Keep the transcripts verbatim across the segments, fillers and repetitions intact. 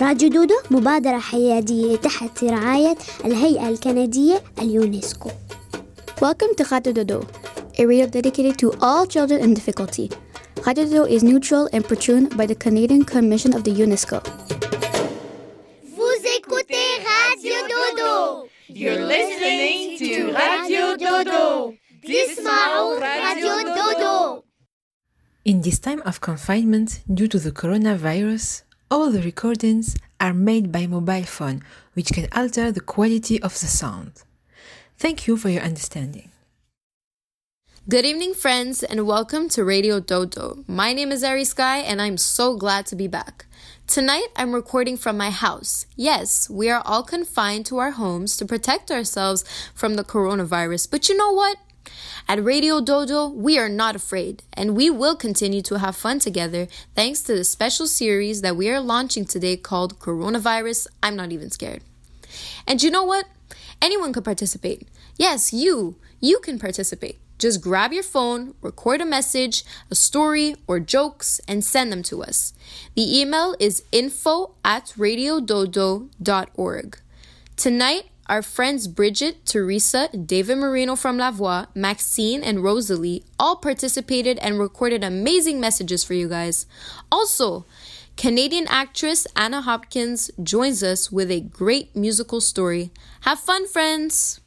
راديو دودو مبادرة حيادية تحت رعاية الهيئة الكندية اليونسكو. Welcome to Radio Dodo, a radio dedicated to all children in difficulty. Radio Dodo is neutral and patroned by the Canadian Commission of the UNESCO. Vous écoutez Radio Dodo. You're listening to Radio Dodo. In this time of confinement due to the coronavirus, all the recordings are made by mobile phone, which can alter the quality of the sound. Thank you for your understanding. Good evening, friends, and welcome to Radio Dodo. My name is Ari Sky, and I'm so glad to be back. Tonight, I'm recording from my house. Yes, we are all confined to our homes to protect ourselves from the coronavirus, but you know what? At Radio Dodo, we are not afraid, and we will continue to have fun together thanks to the special series that we are launching today called Coronavirus, I'm Not Even Scared. And you know what? Anyone can participate. Yes, you. You can participate. Just grab your phone, record a message, a story, or jokes, and send them to us. The email is info at radiododo dot org. Tonight, our friends Bridget, Teresa, David Marino from La Voix, Maxine, and Rosalie all participated and recorded amazing messages for you guys. Also, Canadian actress Anna Hopkins joins us with a great musical story. Have fun, friends!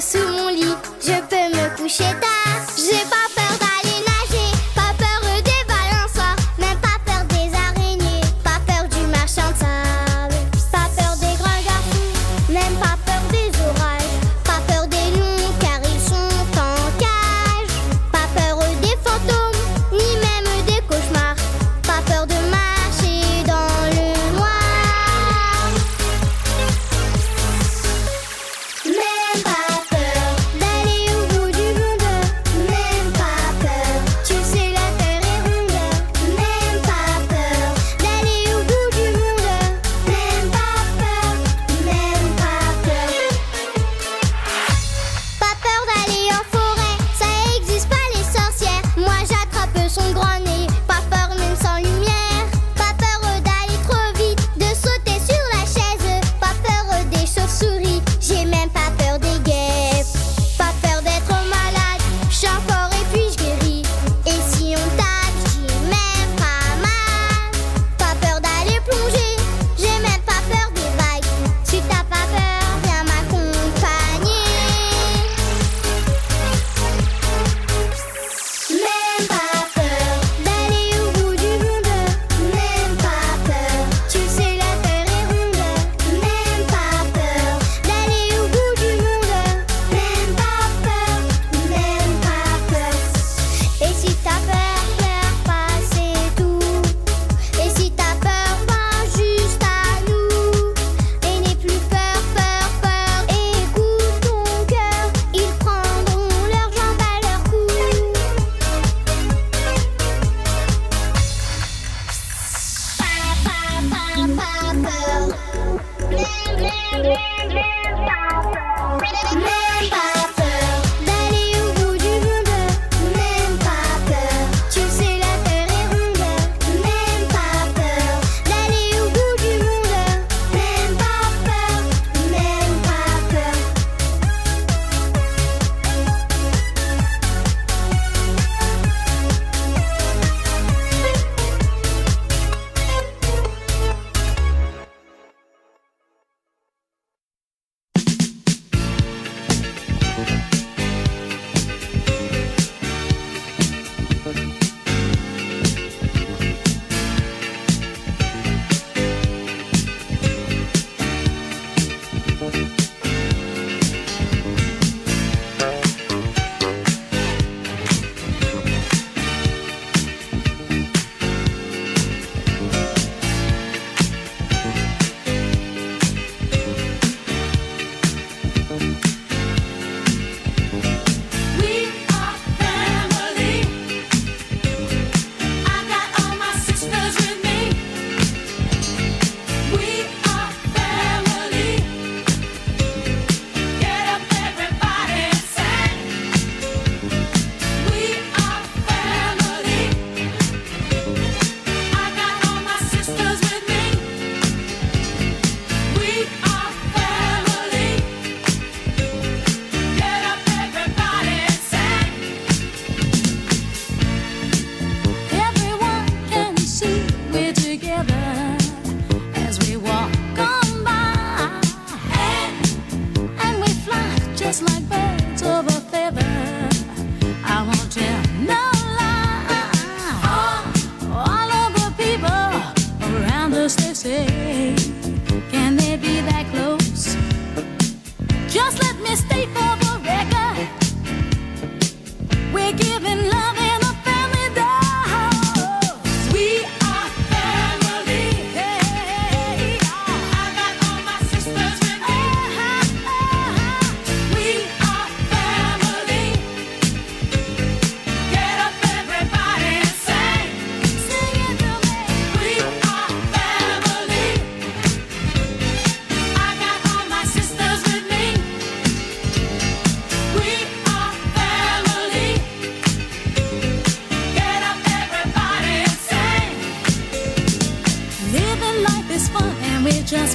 Sous mon lit, je peux me coucher tard. J'ai pas peur d'aller nager, pas peur des balançoires, même pas peur des araignées, pas peur du marchand de sable, pas peur des grands garçons, même pas peur des orages, pas peur des loups car ils sont en cage, pas peur des fantômes, ni même des cauchemars, pas peur de marcher dans le noir. Même pas. Même pas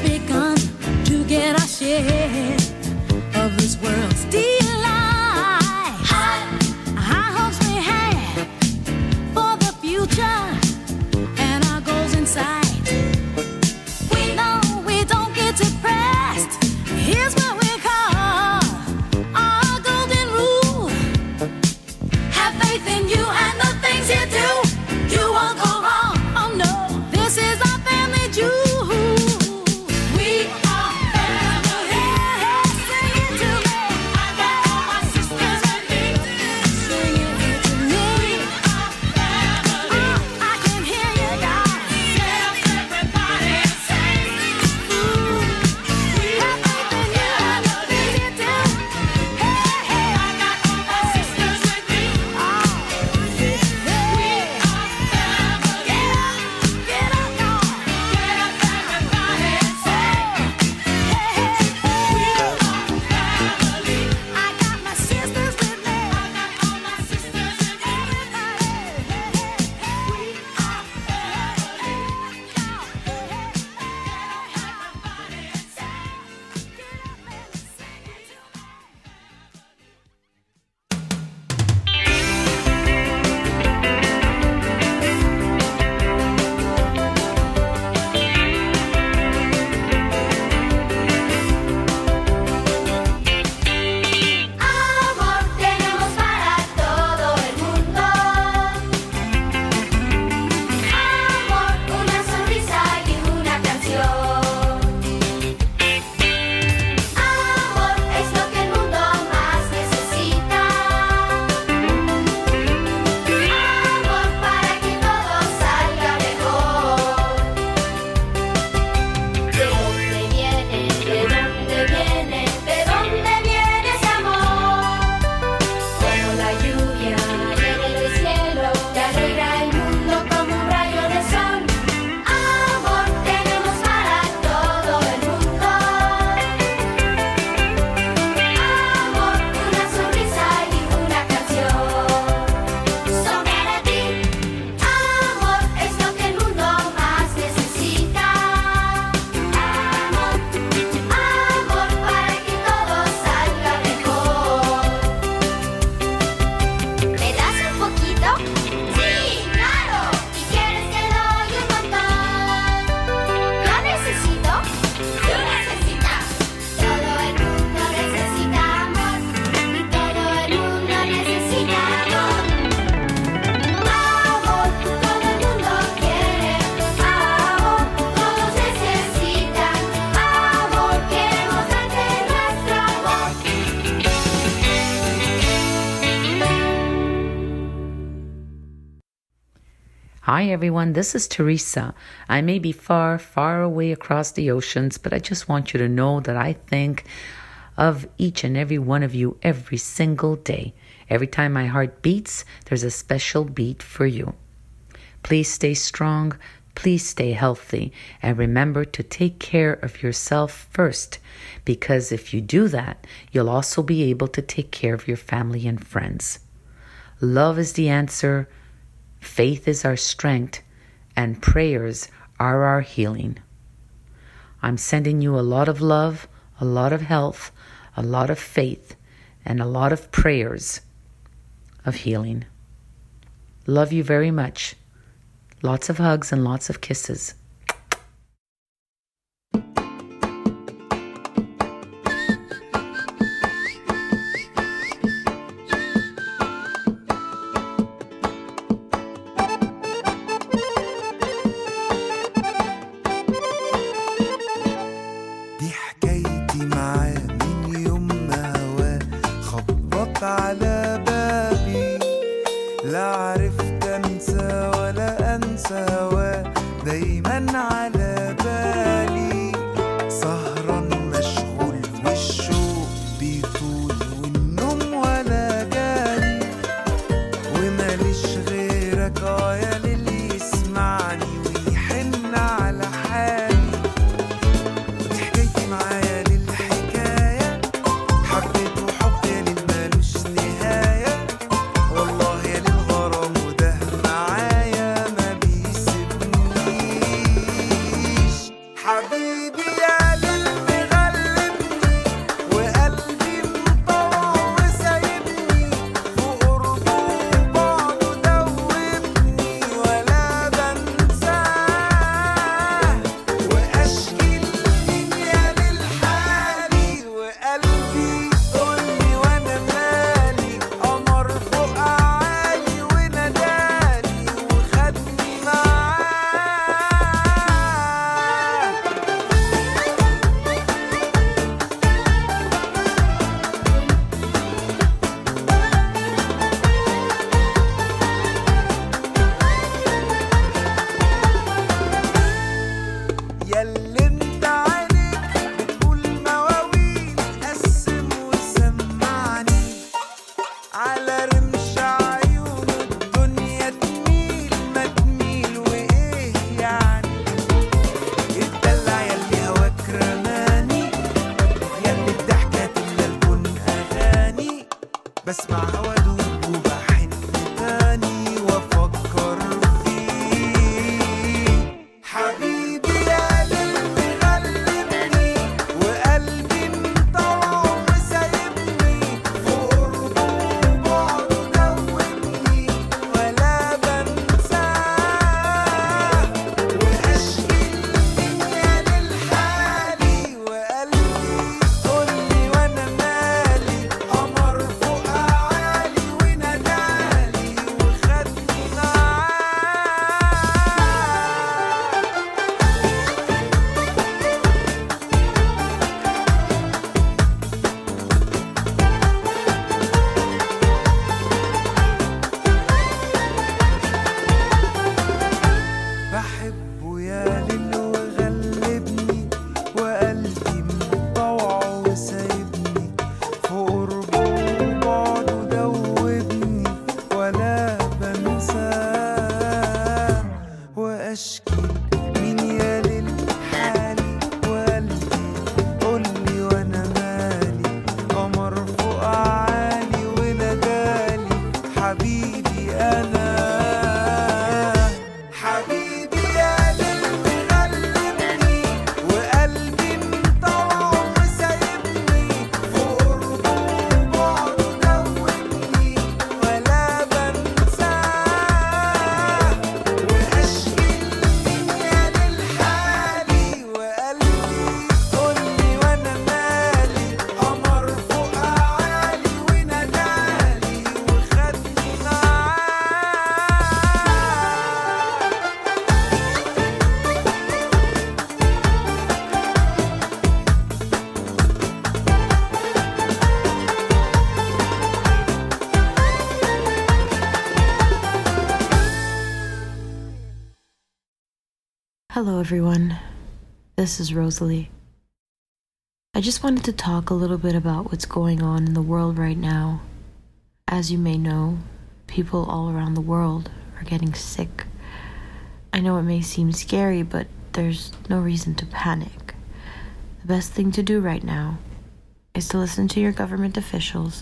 begun to get our share of this world's delight. High hopes we had for the future and our goals in sight. We know we don't get depressed. Here's what we call our golden rule. Have faith in you and the things you do. You won't go wrong. Oh no, this is our family jewel. Hi everyone, this is Teresa. I may be far, far away across the oceans, but I just want you to know that I think of each and every one of you every single day. Every time my heart beats, there's a special beat for you. Please stay strong, please stay healthy, and remember to take care of yourself first, because if you do that, you'll also be able to take care of your family and friends. Love is the answer. Faith is our strength, and prayers are our healing. I'm sending you a lot of love, a lot of health, a lot of faith, and a lot of prayers of healing. Love you very much. Lots of hugs and lots of kisses. Take my بسمع وادوب وبحن تاني وافكر فيه. حبيبي يا اللي غلبني وقلبي مطوع وسايبني في قربه وبعده دوبني ولا بنساه واشكي الدنيا للحالي وقلبي قولي وانا مالي قمر فوق عالي ونادالي وخدني معاه. بحبه يا ليل وغلبني وقلبي مطوعه وسايبني في قربه وبعده دوبني ولا بنساه واشكي مين يا ليل حالي وقلبي قولي وانا مالي قمر فوق عالي ونادالي. حبيبي انا حبيبي يا اللي غلبني وقلبي مطوعه وسايبني في قربه وبعده دوبني ولا بنساه واشكي الدنيا للحالي وقلبي قولي وانا مالي قمر فوق عالي ونادالي وخدني معاه. Hello everyone, this is Rosalie. I just wanted to talk a little bit about what's going on in the world right now. As you may know, people all around the world are getting sick. I know it may seem scary, but there's no reason to panic. The best thing to do right now is to listen to your government officials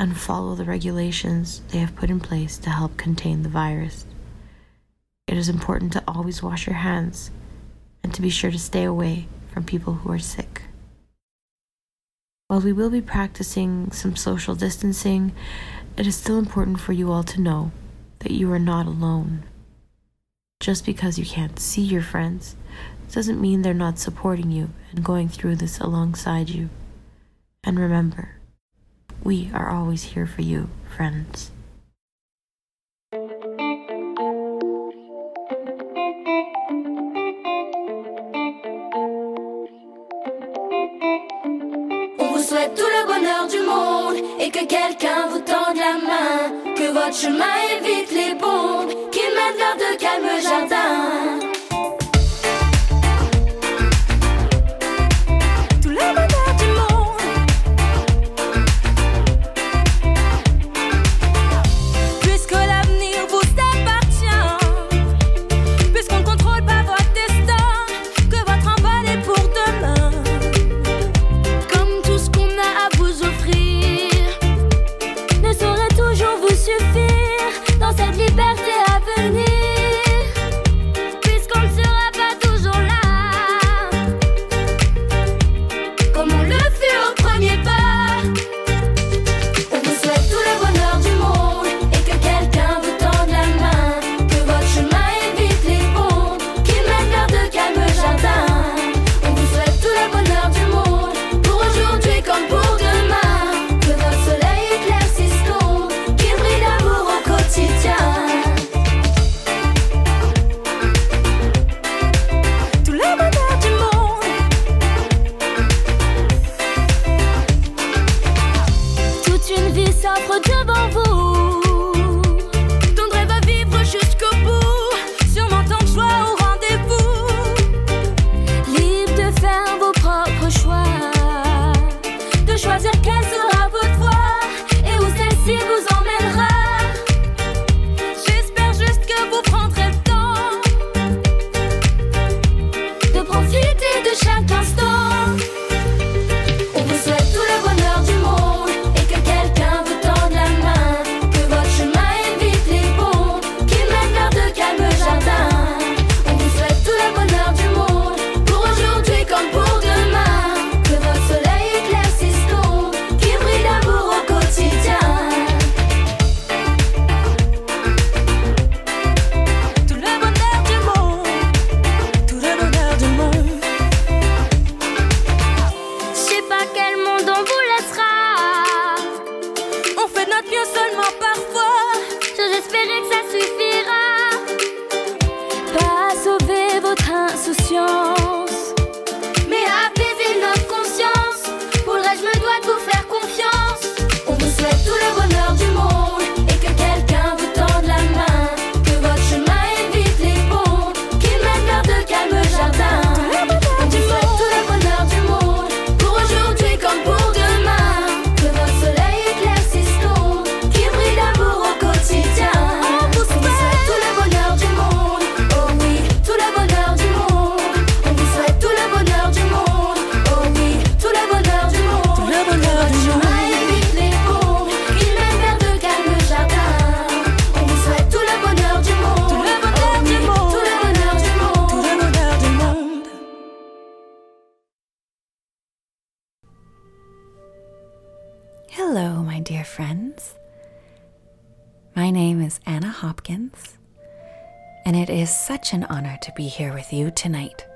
and follow the regulations they have put in place to help contain the virus. It is important to always wash your hands and to be sure to stay away from people who are sick. While we will be practicing some social distancing, it is still important for you all to know that you are not alone. Just because you can't see your friends doesn't mean they're not supporting you and going through this alongside you. And remember, we are always here for you, friends. On vous souhaite tout le bonheur du monde et que quelqu'un vous tende la main, que votre chemin évite les bombes qui mènent vers de calmes jardins. Tout le bonheur du monde. Puisque l'avenir vous appartient, puisqu'on ne contrôle pas votre destin, que votre envol est pour demain. Comme tout ce qu'on a à vous offrir ne saurait toujours vous suffire dans cette liberté à venir. Puisqu'on espérer que ça suffira. Pas à sauver votre insouciance, mais à apaiser notre conscience. Pour le reste, je me dois de vous faire confiance. On vous souhaite tout le bonheur du monde et que quelqu'un vous tende la main. Que votre chemin évite les ponts qui mènent vers de calmes jardins. On vous souhaite tout le bonheur du monde pour aujourd'hui comme pour demain. Que votre soleil éclaircisse l'ombre qui brille d'amour au quotidien. On vous souhaite tout le bonheur du monde, oh oui, tout le bonheur du monde. On vous souhaite tout le bonheur du monde, oh oui, tout le bonheur du monde. Tout le bonheur du monde. Votre chemin évite les ponts qui mènent vers de calmes jardins. On vous souhaite tout le bonheur du monde, tout le bonheur du monde, tout le bonheur du monde, tout le bonheur du monde. Hello, my dear friends. My name is Anna Hopkins, and it is such an honor to be here with you tonight.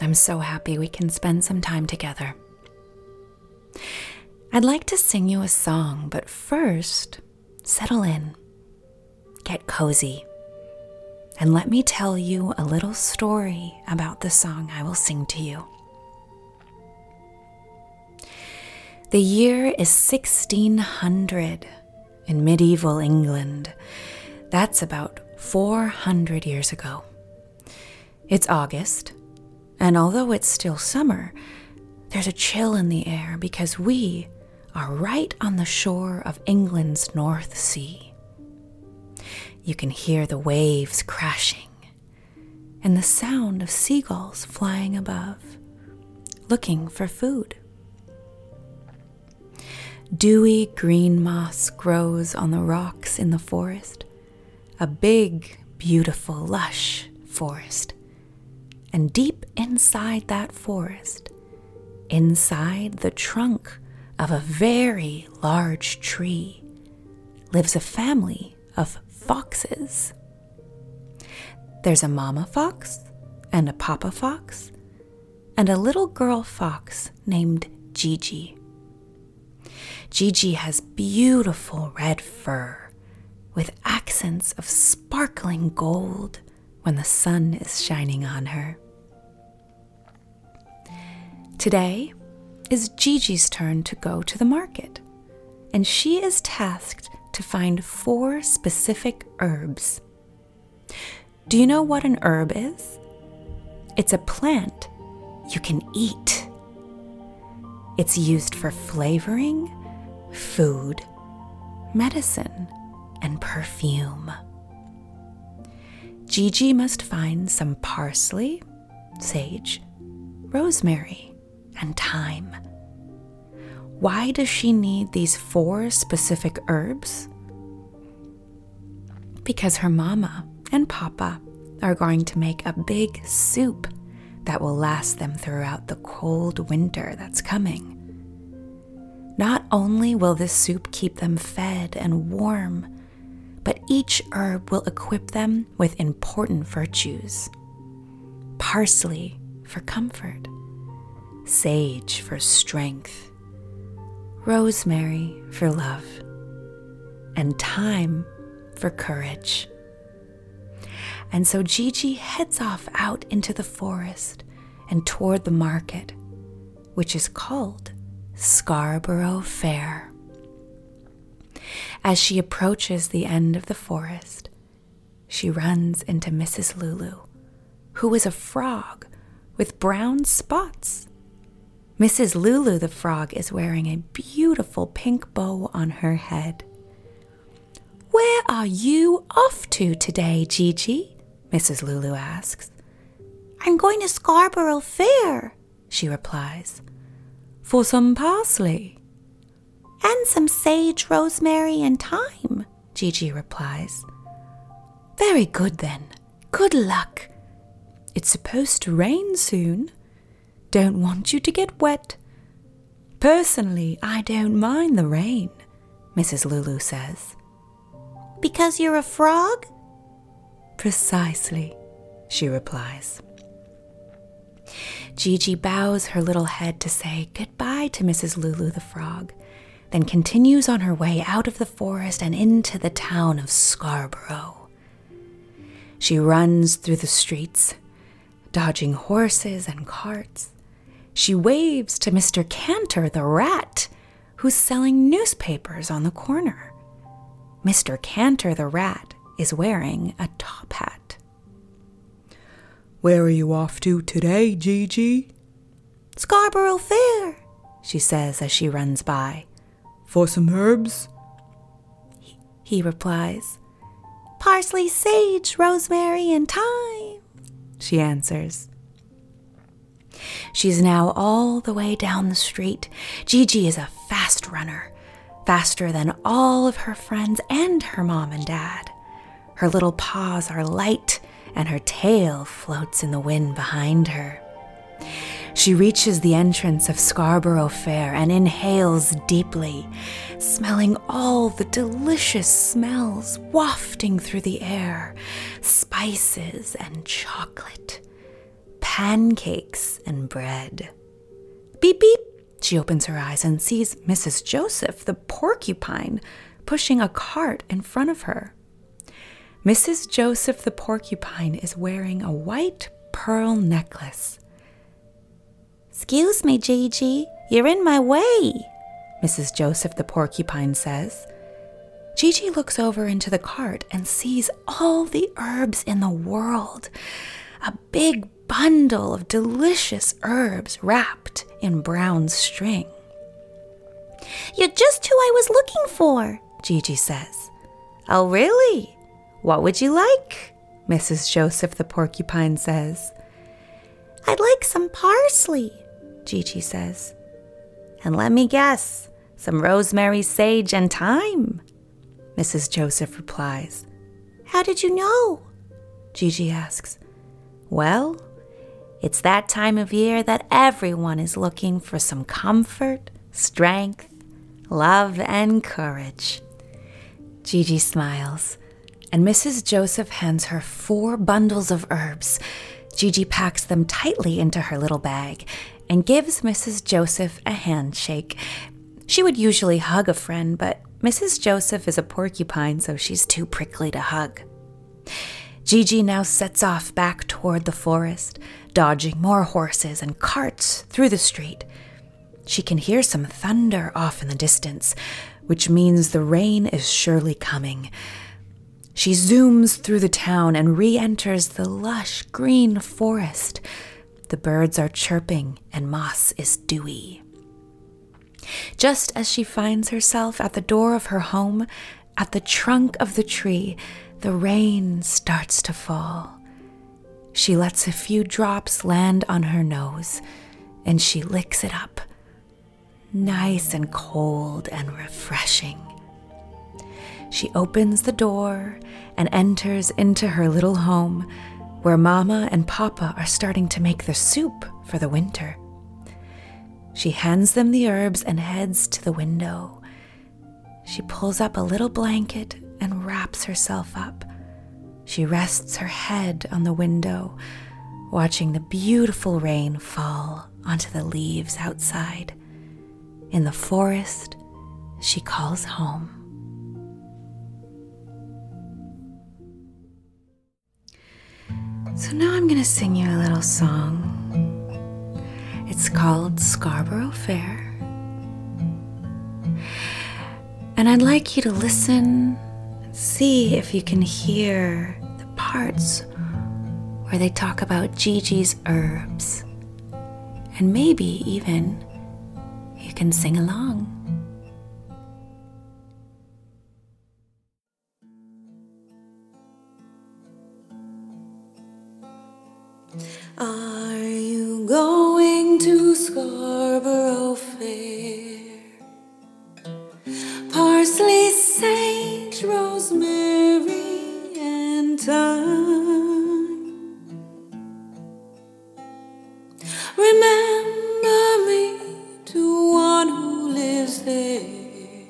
I'm so happy we can spend some time together. I'd like to sing you a song, but first, settle in, get cozy, and let me tell you a little story about the song I will sing to you. The year is sixteen hundred in medieval England. That's about four hundred years ago. It's August, and although it's still summer, there's a chill in the air because we are right on the shore of England's North Sea. You can hear the waves crashing and the sound of seagulls flying above, looking for food. Dewy green moss grows on the rocks in the forest, a big, beautiful, lush forest. And deep inside that forest, inside the trunk of a very large tree, lives a family of foxes. There's a mama fox and a papa fox and a little girl fox named Gigi. Gigi has beautiful red fur with accents of sparkling gold when the sun is shining on her. Today is Gigi's turn to go to the market, and she is tasked to find four specific herbs. Do you know what an herb is? It's a plant you can eat. It's used for flavoring, food, medicine, and perfume. Gigi must find some parsley, sage, rosemary, and thyme. Why does she need these four specific herbs? Because her mama and papa are going to make a big soup that will last them throughout the cold winter that's coming. Not only will this soup keep them fed and warm, but each herb will equip them with important virtues. Parsley for comfort, sage for strength, rosemary for love, and thyme for courage. And so Gigi heads off out into the forest and toward the market, which is called Scarborough Fair. As she approaches the end of the forest, she runs into Missus Lulu, who is a frog with brown spots. Missus Lulu the frog is wearing a beautiful pink bow on her head. "Where are you off to today, Gigi?" Missus Lulu asks. "I'm going to Scarborough Fair," she replies, "for some parsley." "And some sage, rosemary, and thyme," Gigi replies. "Very good then. Good luck. It's supposed to rain soon. Don't want you to get wet. Personally, I don't mind the rain," Missus Lulu says. "Because you're a frog?" "Precisely," she replies. Gigi bows her little head to say goodbye to Missus Lulu the frog, then continues on her way out of the forest and into the town of Scarborough. She runs through the streets, dodging horses and carts. She waves to Mister Cantor the rat, who's selling newspapers on the corner. Mister Cantor the rat is wearing a top hat. "Where are you off to today, Gigi?" "Scarborough Fair," she says as she runs by. "For some herbs?" He replies. "Parsley, sage, rosemary, and thyme," she answers. She's now all the way down the street. Gigi is a fast runner, faster than all of her friends and her mom and dad. Her little paws are light, and her tail floats in the wind behind her. She reaches the entrance of Scarborough Fair and inhales deeply, smelling all the delicious smells wafting through the air, spices and chocolate, pancakes and bread. Beep, beep! She opens her eyes and sees Missus Joseph, the porcupine, pushing a cart in front of her. Missus Joseph the porcupine is wearing a white pearl necklace. "Excuse me, Gigi, you're in my way," Missus Joseph the porcupine says. Gigi looks over into the cart and sees all the herbs in the world, a big bundle of delicious herbs wrapped in brown string. "You're just who I was looking for," Gigi says. "Oh, really? What would you like?" Missus Joseph the porcupine says. "I'd like some parsley," Gigi says. "And let me guess, some rosemary, sage, and thyme," Missus Joseph replies. "How did you know?" Gigi asks. "Well, it's that time of year that everyone is looking for some comfort, strength, love, and courage." Gigi smiles, and Missus Joseph hands her four bundles of herbs. Gigi packs them tightly into her little bag and gives Missus Joseph a handshake. She would usually hug a friend, but Missus Joseph is a porcupine, so she's too prickly to hug. Gigi now sets off back toward the forest, dodging more horses and carts through the street. She can hear some thunder off in the distance, which means the rain is surely coming. She zooms through the town and re-enters the lush green forest. The birds are chirping and moss is dewy. Just as she finds herself at the door of her home, at the trunk of the tree, the rain starts to fall. She lets a few drops land on her nose, and she licks it up. Nice and cold and refreshing. She opens the door and enters into her little home, where Mama and Papa are starting to make the soup for the winter. She hands them the herbs and heads to the window. She pulls up a little blanket and wraps herself up. She rests her head on the window, watching the beautiful rain fall onto the leaves outside. In the forest, she calls home. So now I'm going to sing you a little song. It's called Scarborough Fair. And I'd like you to listen and see if you can hear the parts where they talk about Gigi's herbs. And maybe even you can sing along. Are you going to Scarborough Fair? Parsley, sage, rosemary, and thyme. Remember me to one who lives there.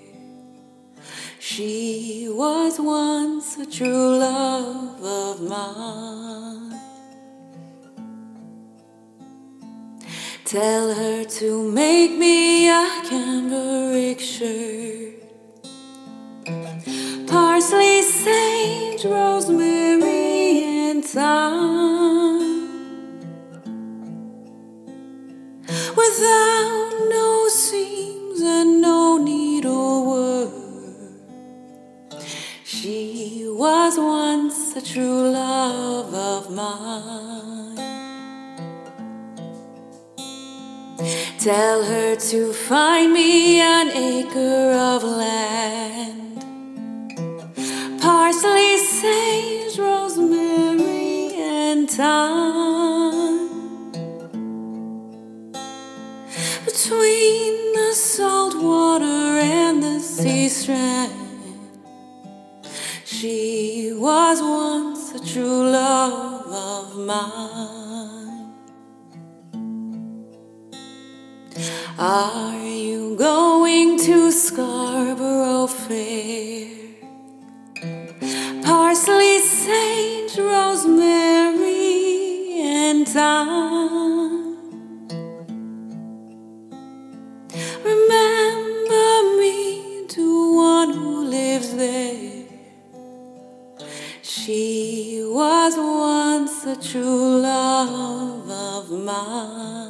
She was once a true love of mine. Tell her to make me a cambric shirt. Parsley, sage, rosemary, and thyme. Without no seams and no needlework, she was once a true love of mine. Tell her to find me an acre of land. Parsley, sage, rosemary, and thyme. Between the salt water and the sea strand, she was once a true love of mine. Are you going to Scarborough Fair? Parsley, sage, rosemary, and thyme. Remember me to one who lives there. She was once a true love of mine.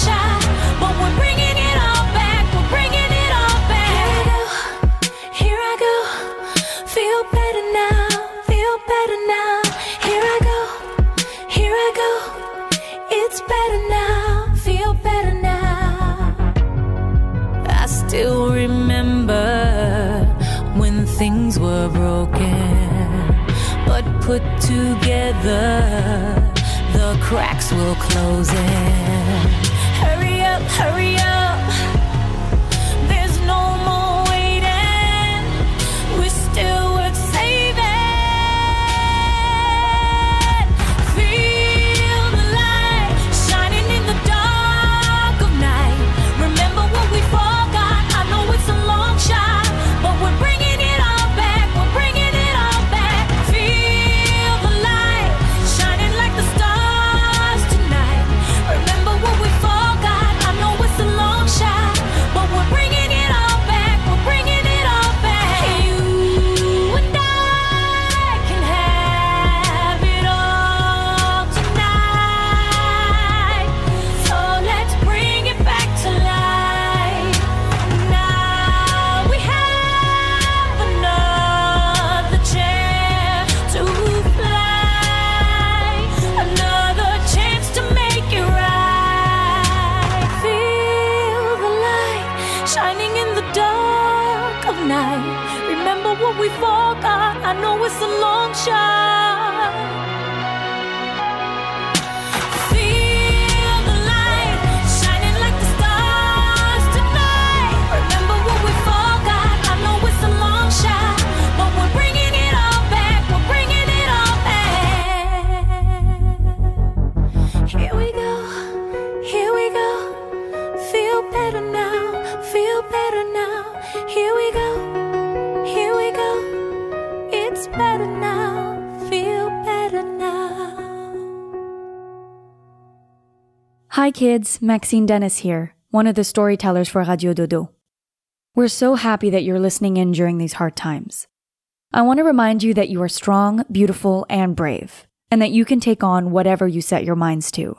Shine. was a long shot. Hi kids, Maxine Dennis here, one of the storytellers for Radio Dodo. We're so happy that you're listening in during these hard times. I want to remind you that you are strong, beautiful, and brave, and that you can take on whatever you set your minds to.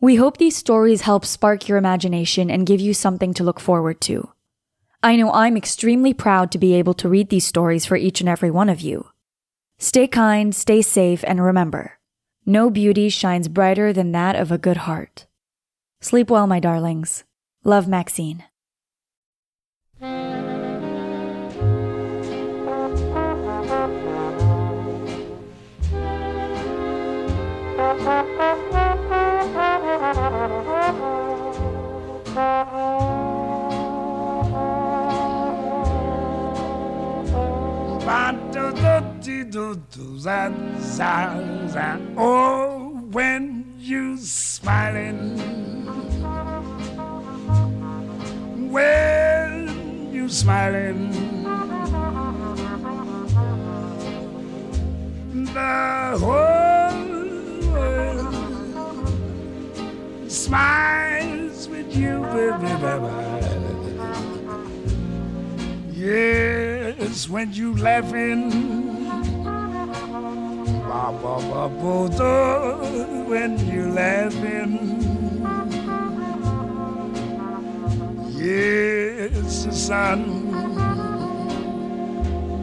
We hope these stories help spark your imagination and give you something to look forward to. I know I'm extremely proud to be able to read these stories for each and every one of you. Stay kind, stay safe, and remember, no beauty shines brighter than that of a good heart. Sleep well, my darlings. Love, Maxine. Oh, when you're smiling, when you're smiling, the whole world smiles with you, baby, baby. Yes, when you're laughing. When you're laughing, yes, the sun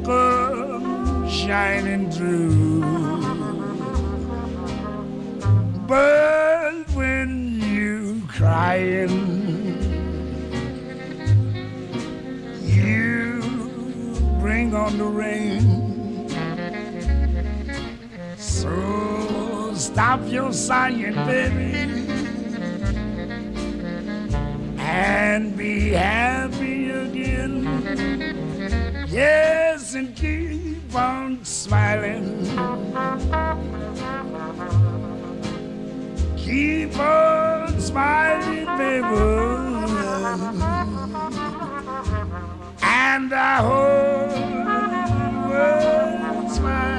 comes shining through. But when you're crying, you bring on the rain. So stop your sighing, baby, and be happy again. Yes, and keep on smiling. Keep on smiling, baby, and I hope we'll smile.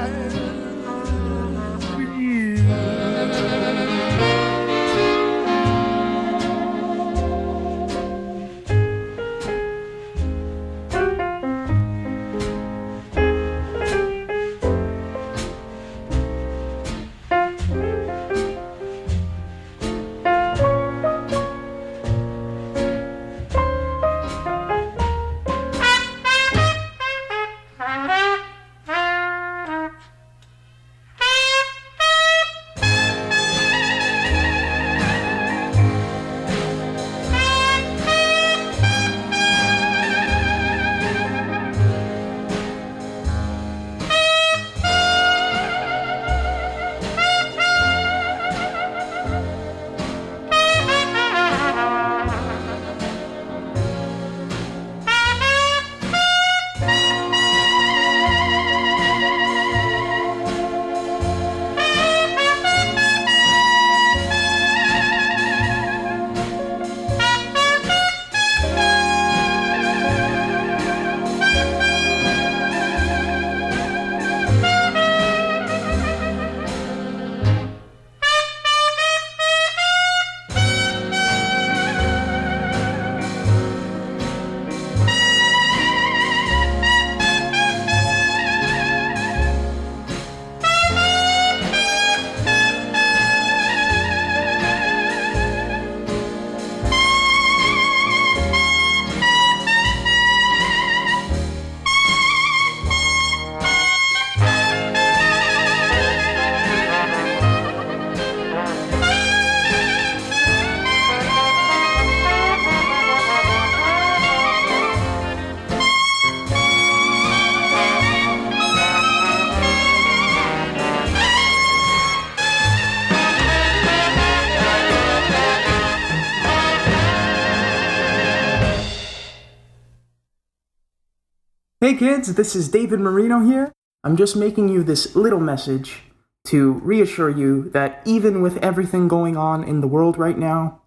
Hey kids, this is David Marino here. I'm just making you this little message to reassure you that even with everything going on in the world right now,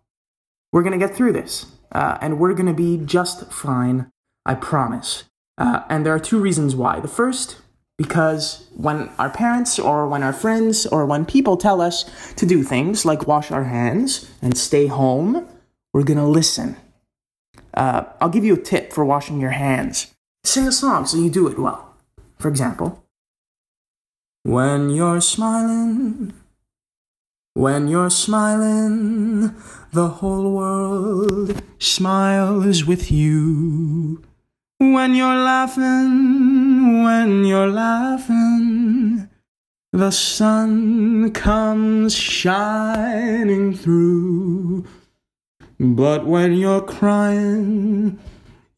we're going to get through this, uh, and we're going to be just fine, I promise. Uh, and there are two reasons why. The first, because when our parents or when our friends or when people tell us to do things like wash our hands and stay home, we're going to listen. Uh, I'll give you a tip for washing your hands. Sing a song so you do it well. For example, when you're smiling, when you're smiling, the whole world smiles with you. When you're laughing, when you're laughing, the sun comes shining through. But when you're crying,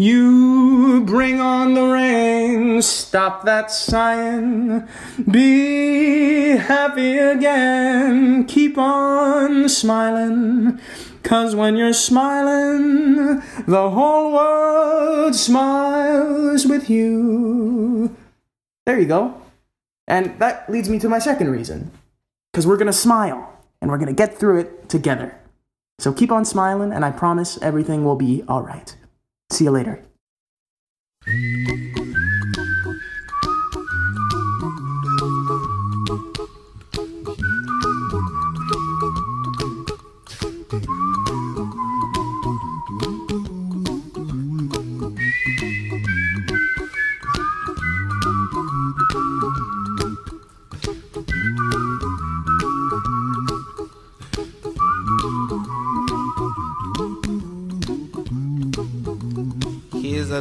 you bring on the rain, stop that sighing, be happy again, keep on smiling, 'cause when you're smiling, the whole world smiles with you. There you go. And that leads me to my second reason, 'cause we're gonna smile, and we're gonna get through it together. So keep on smiling, and I promise everything will be all right. See you later. A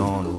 Don't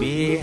be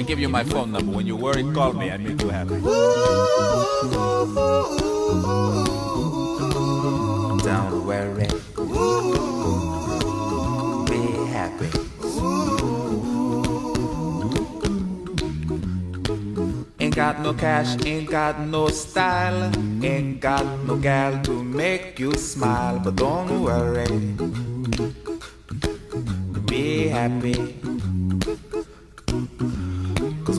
I give you my phone number. When you worry, call me. I make you happy. Don't worry, be happy. Ain't got no cash, ain't got no style, ain't got no gal to make you smile. But don't worry, be happy. 'Cause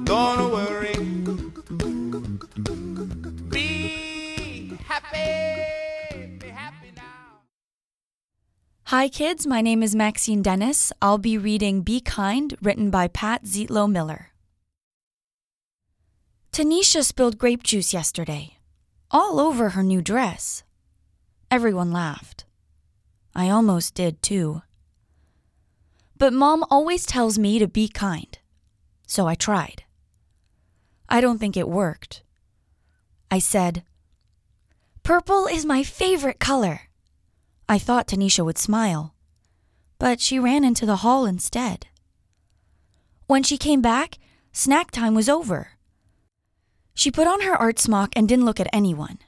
Don't worry, be happy, be happy now. Hi kids, my name is Maxine Dennis. I'll be reading Be Kind, written by Pat Zietlow Miller. Tanisha spilled grape juice yesterday, all over her new dress. Everyone laughed. I almost did, too. But Mom always tells me to be kind, so I tried. I don't think it worked. I said, "Purple is my favorite color." I thought Tanisha would smile, but she ran into the hall instead. When she came back, snack time was over. She put on her art smock and didn't look at anyone.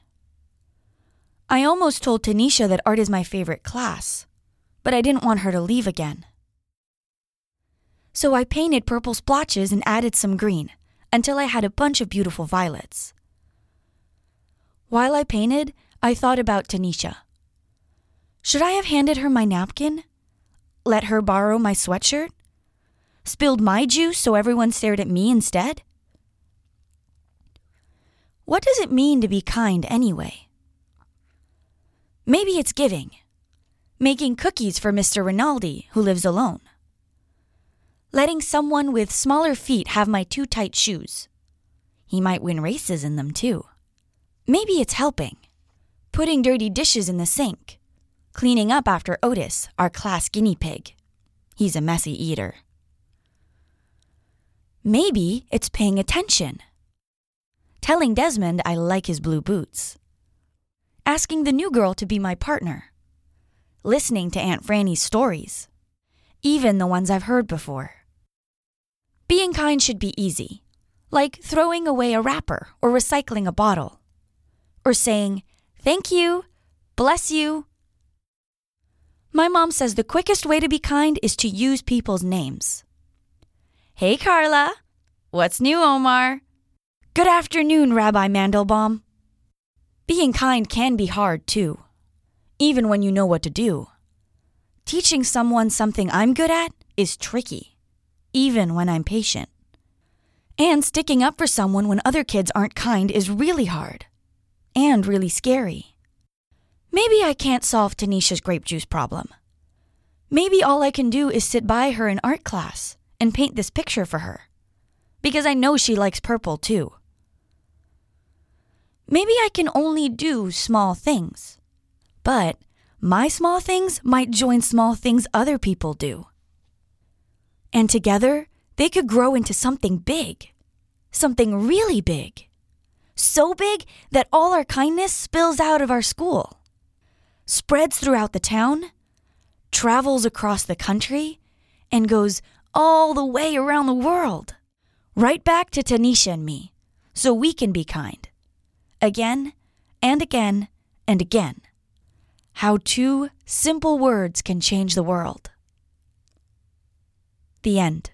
I almost told Tanisha that art is my favorite class, but I didn't want her to leave again. So I painted purple splotches and added some green until I had a bunch of beautiful violets. While I painted, I thought about Tanisha. Should I have handed her my napkin? Let her borrow my sweatshirt? Spilled my juice so everyone stared at me instead? What does it mean to be kind anyway? Maybe it's giving, making cookies for Mister Rinaldi, who lives alone, letting someone with smaller feet have my too tight shoes. He might win races in them too. Maybe it's helping, putting dirty dishes in the sink, cleaning up after Otis, our class guinea pig. He's a messy eater. Maybe it's paying attention, telling Desmond I like his blue boots. Asking the new girl to be my partner, listening to Aunt Franny's stories, even the ones I've heard before. Being kind should be easy, like throwing away a wrapper or recycling a bottle, or saying, "Thank you, bless you." My mom says the quickest way to be kind is to use people's names. "Hey, Carla." "What's new, Omar?" "Good afternoon, Rabbi Mandelbaum." Being kind can be hard, too, even when you know what to do. Teaching someone something I'm good at is tricky, even when I'm patient. And sticking up for someone when other kids aren't kind is really hard and really scary. Maybe I can't solve Tanisha's grape juice problem. Maybe all I can do is sit by her in art class and paint this picture for her, because I know she likes purple, too. Maybe I can only do small things, but my small things might join small things other people do. And together, they could grow into something big, something really big, so big that all our kindness spills out of our school, spreads throughout the town, travels across the country, and goes all the way around the world, right back to Tanisha and me, so we can be kind. Again, and again, and again. How two simple words can change the world. The end.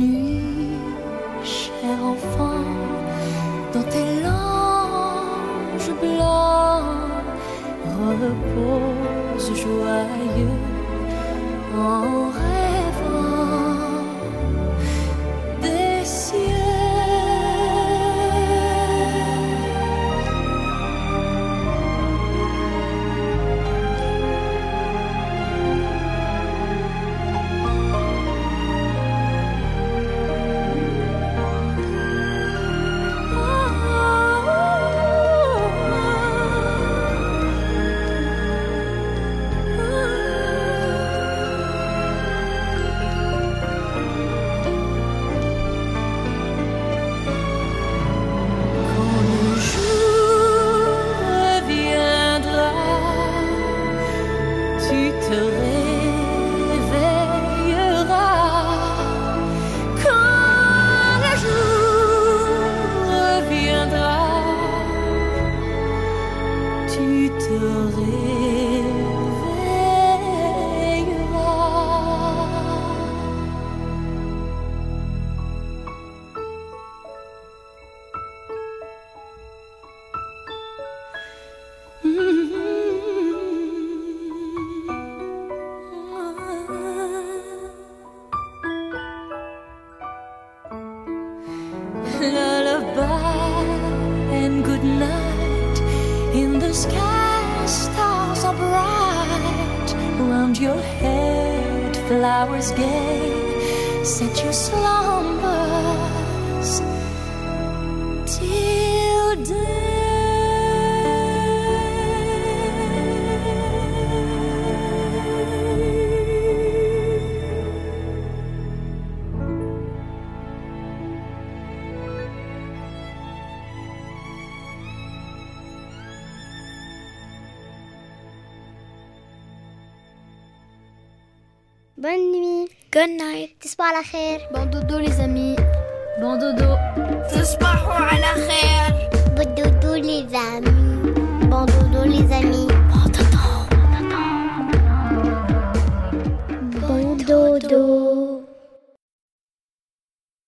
nuit, cher enfant, dans tes langes blancs. Repose joyeux en rêvant des cieux. Flowers gay, set your slumbers till day. Bonne nuit. Good night. تصبحوا على خير. Bon dodo les amis. Bon dodo. تصبحوا على خير. Bon dodo les amis. Bon dodo les amis.